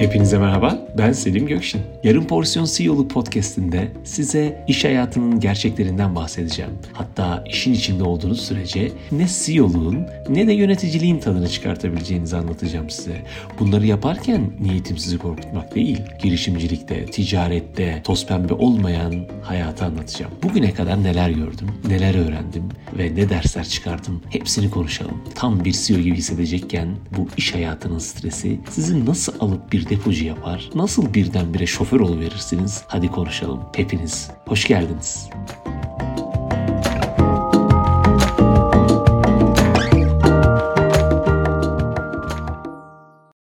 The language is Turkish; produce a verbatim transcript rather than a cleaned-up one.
Hepinize merhaba, ben Selim Gökşen. Yarın Porsiyon C E O'luk podcast'inde size iş hayatının gerçeklerinden bahsedeceğim. Hatta işin içinde olduğunuz sürece ne C E O'luğun ne de yöneticiliğin tadını çıkartabileceğinizi anlatacağım size. Bunları yaparken niyetim sizi korkutmak değil, girişimcilikte, ticarette toz pembe olmayan hayatı anlatacağım. Bugüne kadar neler gördüm, neler öğrendim ve ne dersler çıkardım hepsini konuşalım. Tam bir C E O gibi hissedecekken bu iş hayatının stresi sizi nasıl alıp bir depocu yapar, nasıl birdenbire şoför oluverirsiniz? Hadi konuşalım. Hepiniz hoş geldiniz.